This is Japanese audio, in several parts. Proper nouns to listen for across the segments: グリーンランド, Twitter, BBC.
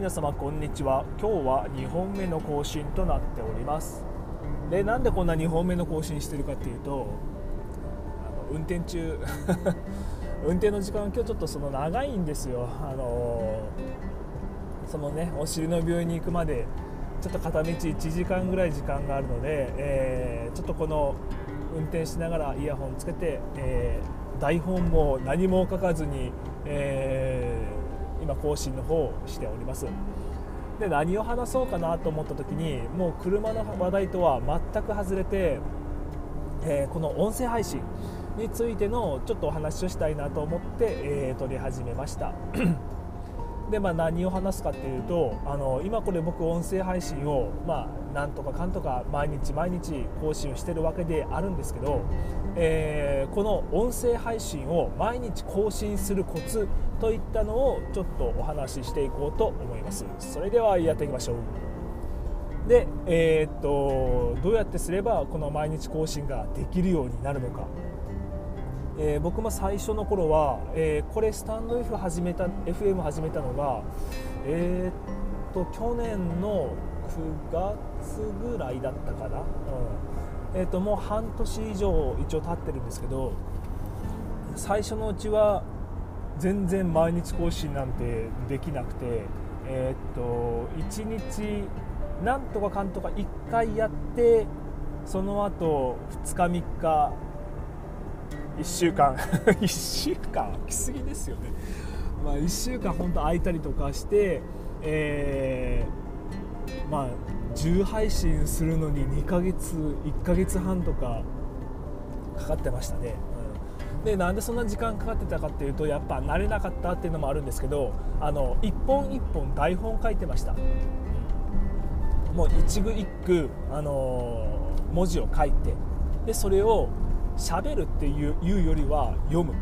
皆様こんにちは。今日は2本目の更新となっております。で、なんでこんな2本目の更新してるかっていうと、運転中運転の時間今日ちょっと長いんですよ。お尻の病院に行くまでちょっと片道1時間ぐらい時間があるので、ちょっとこの運転しながらイヤホンつけて、台本も何も書かずに、今更新の方をしております。で、何を話そうかなと思った時にもう車の話題とは全く外れて、この音声配信についてのちょっとお話をしたいなと思って、撮り始めましたで、何を話すかっていうと、今これ僕音声配信を、なんとかかんとか毎日更新をしてるわけであるんですけど、この音声配信を毎日更新するコツといったのをちょっとお話ししていこうと思います。それではやっていきましょう。で、どうやってすればこの毎日更新ができるようになるのか。僕も最初の頃は、これスタンド FM 始めたのが、去年の9月ぐらいだったかな、もう半年以上一応経ってるんですけど、最初のうちは全然毎日更新なんてできなくて、1日なんとかかんとか1回やって、その後2日3日1週間1週間空きすぎですよね。1週間本当空いたりとかして、10配信するのに2ヶ月1ヶ月半とかかかってましたね。で、なんでそんな時間かかってたかっていうと、やっぱ慣れなかったっていうのもあるんですけど、一本一本台本書いてました。もう一句一句、文字を書いて、でそれを喋るっていうよりは読む、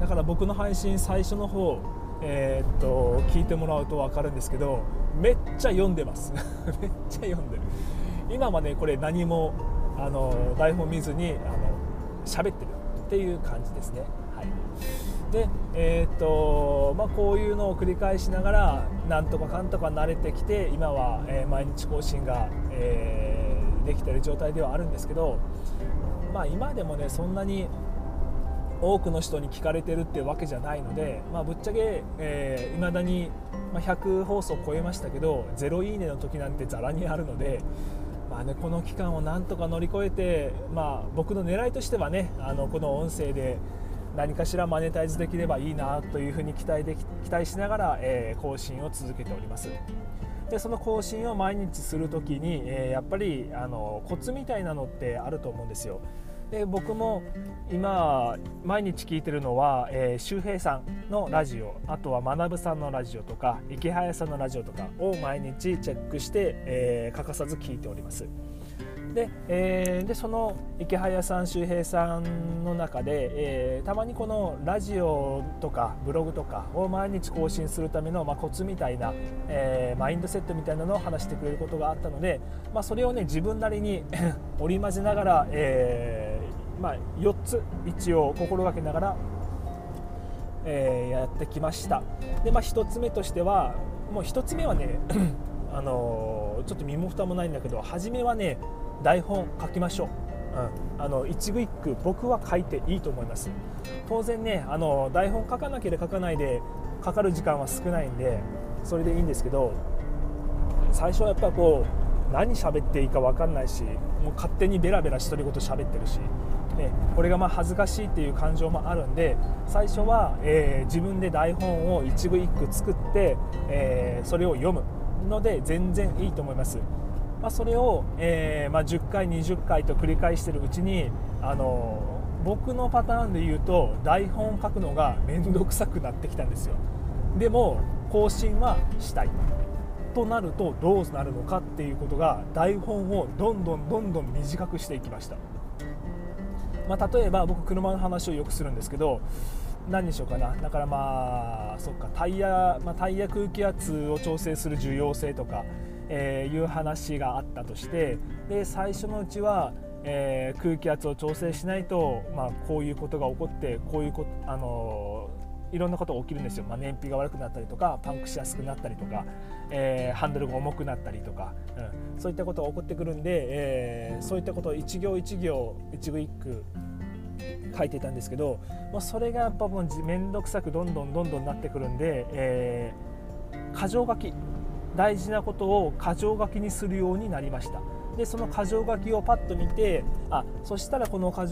だから僕の配信最初の方、聞いてもらうと分かるんですけど、めっちゃ読んでますめっちゃ読んでる。今はね、これ何も台本見ずに喋ってるっていう感じですね。はい。で、こういうのを繰り返しながらなんとかかんとか慣れてきて、今は、毎日更新が、できてる状態ではあるんですけど、今でもね、そんなに多くの人に聞かれてるってわけじゃないので、ぶっちゃけ、未だに100放送超えましたけど、0いいねの時なんてざらにあるので、この期間をなんとか乗り越えて、僕の狙いとしてはね、この音声で何かしらマネタイズできればいいなというふうに期待しながら、更新を続けております。で、その更新を毎日するときに、やっぱりコツみたいなのってあると思うんですよ。で、僕も今毎日聞いてるのは、周平さんのラジオ、あとは学さんのラジオとか池早さんのラジオとかを毎日チェックして、欠かさず聞いております。で、その池早さん周平さんの中で、たまにこのラジオとかブログとかを毎日更新するための、コツみたいな、マインドセットみたいなのを話してくれることがあったので、それをね、自分なりに織り交ぜながら、4つ一応心がけながら、やってきました。で、1つ目としては、1つ目はねちょっと身も蓋もないんだけど、初めはね、台本書きましょう、一句一句僕は書いていいと思います。当然ね、台本書かなければ書かないでかかる時間は少ないんで、それでいいんですけど、最初はやっぱ何喋っていいか分かんないし、もう勝手にベラベラ独り言喋ってるし、これが恥ずかしいっていう感情もあるんで、最初は、自分で台本を一句一句作って、それを読むので全然いいと思います。それを、10回20回と繰り返してるうちに、僕のパターンで言うと台本書くのが面倒くさくなってきたんですよ。でも更新はしたいとなるとどうなるのかっていうことが、台本をどんどん短くしていきました。例えば僕車の話をよくするんですけど、何にしようかな。だからタイヤ空気圧を調整する重要性とか、いう話があったとして、で最初のうちは、空気圧を調整しないと、こういうことが起こって、こういうこと、いろんなことが起きるんですよ。燃費が悪くなったりとか、パンクしやすくなったりとか、ハンドルが重くなったりとか、そういったことが起こってくるんで、そういったことを一行一行一句一句書いてたんですけど、それがやっぱもうめんどくさくどんどんなってくるんで、箇条書き、大事なことを箇条書きにするようになりました。でその箇条書きをパッと見て、そしたらこの言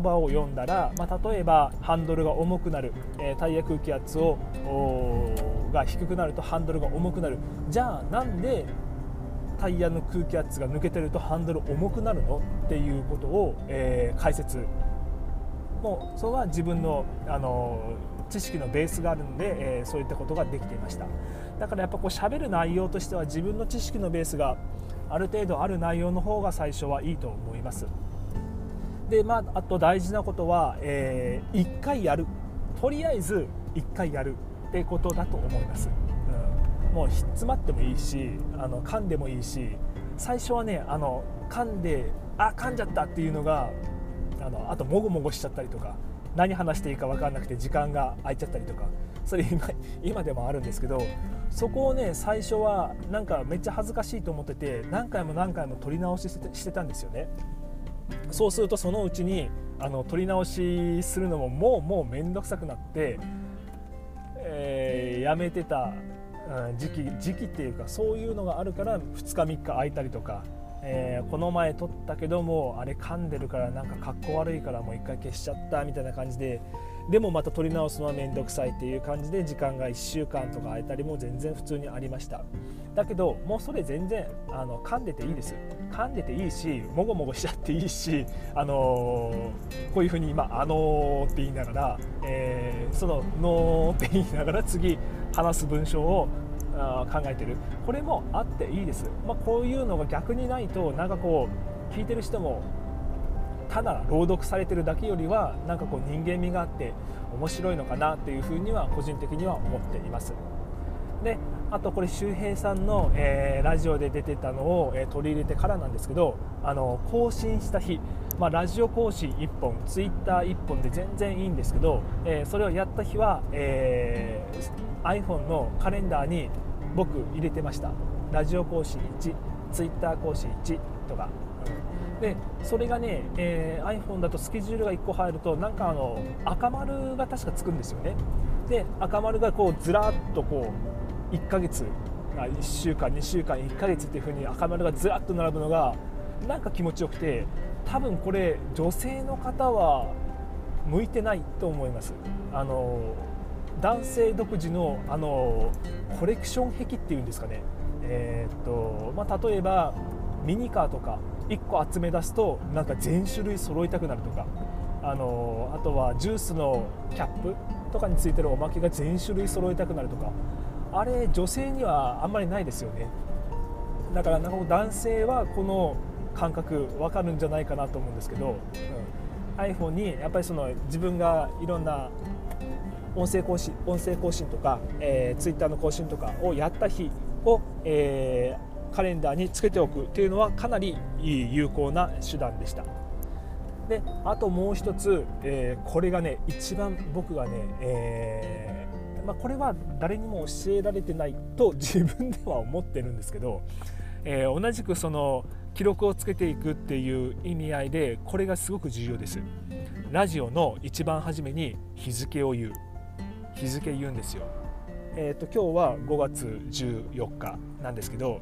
葉を読んだら、例えばハンドルが重くなる、タイヤ空気圧が低くなるとハンドルが重くなる。じゃあなんでタイヤの空気圧が抜けてるとハンドル重くなるのっていうことを、解説。もうそれは自分の、知識のベースがあるので、そういったことができていました。だからやっぱこう喋る内容としては自分の知識のベースがある程度ある内容の方が最初はいいと思います。で、あと大事なことは、1回やる、とりあえず1回やるってことだと思います。もうひっつまってもいいし、噛んでもいいし、最初はね、噛んで噛んじゃったっていうのが、あともごもごしちゃったりとか、何話していいか分からなくて時間が空いちゃったりとか、それ 今でもあるんですけど、そこをね、最初はなんかめっちゃ恥ずかしいと思ってて、何回も撮り直ししてたんですよね。そうするとそのうちに撮り直しするのももうめんどくさくなって、やめてた時期っていうか、そういうのがあるから2日3日空いたりとか、この前撮ったけどもあれ噛んでるからなんかかっこ悪いからもう一回消しちゃったみたいな感じで、でもまた撮り直すのはめんどくさいっていう感じで時間が1週間とか空いたりも全然普通にありました。だけどもうそれ全然噛んでていいです。噛んでていいし、もごもごしちゃっていいし、こういうふうに今って言いながら、そのって言いながら次話す文章を考えてる。これもあっていいです。こういうのが逆にないと、なんかこう聞いてる人もただ朗読されてるだけよりは、なんかこう人間味があって面白いのかなっていうふうには個人的には思っています。で、あとこれ周平さんの、ラジオで出てたのを、取り入れてからなんですけど、更新した日、ラジオ更新1本、ツイッター1本で全然いいんですけど、それをやった日は、iPhone のカレンダーに僕入れてました。ラジオ更新1、ツイッター更新1とかで、それがね、iPhone だとスケジュールが1個入ると、なんか赤丸が確かつくんですよね。で、赤丸がこうずらっとこう1ヶ月1週間2週間1ヶ月っていう風に赤丸がずらっと並ぶのがなんか気持ちよくて、多分これ女性の方は向いてないと思います。男性独自のコレクション癖っていうんですかね。例えばミニカーとか1個集め出すとなんか全種類揃いたくなるとか、あとはジュースのキャップとかについてるおまけが全種類揃えたくなるとか、あれ女性にはあんまりないですよね。だからなんか男性はこの感覚わかるんじゃないかなと思うんですけど、iPhone にやっぱりその自分がいろんな音声更新とか、Twitter の更新とかをやった日を、カレンダーにつけておくというのはかなり有効な手段でした。で、あともう一つ、これがね一番僕がね、これは誰にも教えられてないと自分では思ってるんですけど、同じくその記録をつけていくっていう意味合いでこれがすごく重要です。ラジオの一番初めに日付言うんですよ。今日は5月14日なんですけど、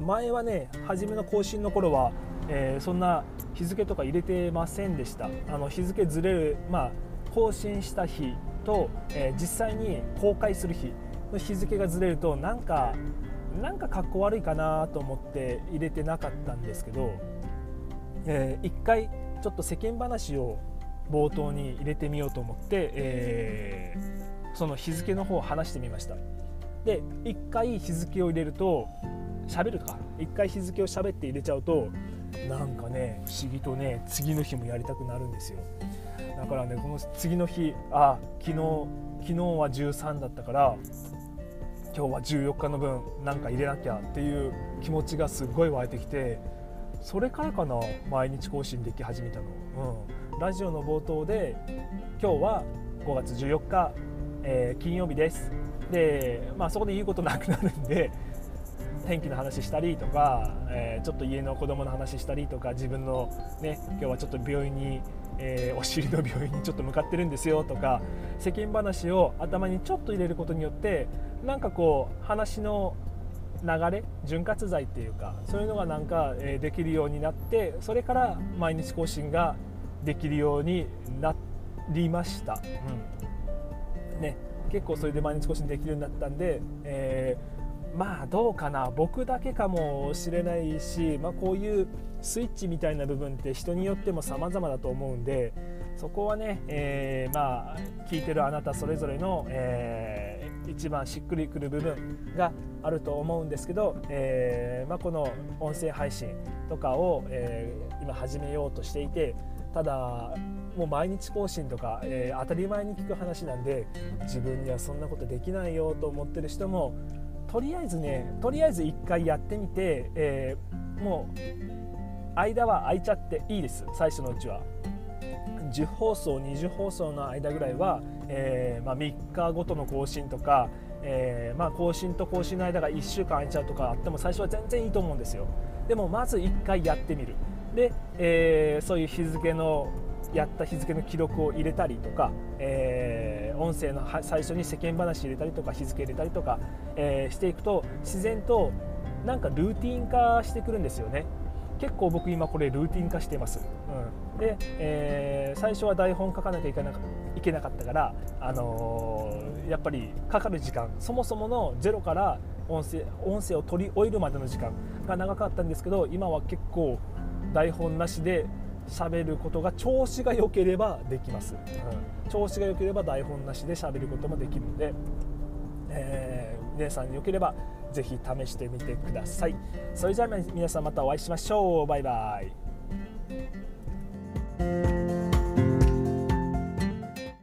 前はね、初めの更新の頃は、そんな日付とか入れてませんでした。日付ずれる、更新した日と、実際に公開する日の日付がずれるとなんかかっこ悪いかなと思って入れてなかったんですけど、一回ちょっと世間話を冒頭に入れてみようと思って、その日付の方を話してみました。で、一回日付を入れると一回日付を喋って入れちゃうとなんかね、不思議とね、次の日もやりたくなるんですよ。だからね、この次の日、昨日は13だったから今日は14日の分なんか入れなきゃっていう気持ちがすごい湧いてきて、それからかな、毎日更新でき始めたの。ラジオの冒頭で今日は5月14日、金曜日です。で、まあ、そこで言うことなくなるんで、天気の話したりとか、ちょっと家の子供の話したりとか、自分のね、今日はちょっと病院に、お尻の病院にちょっと向かってるんですよとか、世間話を頭にちょっと入れることによって、なんかこう話の流れ、潤滑剤っていうか、そういうのがなんかできるようになって、それから毎日更新ができるようになりました、ね、結構それで毎日更新できるようになったんで、まあどうかな、僕だけかもしれないし、まあ、こういうスイッチみたいな部分って人によっても様々だと思うんで、そこはね、まあ聞いてるあなたそれぞれの、一番しっくりくる部分があると思うんですけど、まあ、この音声配信とかを、今始めようとしていて、ただもう毎日更新とか、当たり前に聞く話なんで、自分にはそんなことできないよと思ってる人も、とりあえず一回やってみて、もう間は空いちゃっていいです。最初のうちは10放送20放送の間ぐらいは、まあ、3日ごとの更新とか、まあ、更新と更新の間が1週間空いちゃうとかあっても、最初は全然いいと思うんですよ。でもまず1回やってみる。で、そういうやった日付の記録を入れたりとか、音声の最初に世間話入れたりとか、日付入れたりとか、していくと、自然となんかルーティン化してくるんですよね。結構僕今これルーティン化してます、で、最初は台本書かなきゃいけなかったから、やっぱりかかる時間、そもそものゼロから音声を取り終えるまでの時間が長かったんですけど、今は結構台本なしで喋ることが、調子が良ければできます、調子が良ければ台本なしで喋ることもできるので、皆さん良ければぜひ試してみてください。それじゃあ皆さんまたお会いしましょう。バイバイ。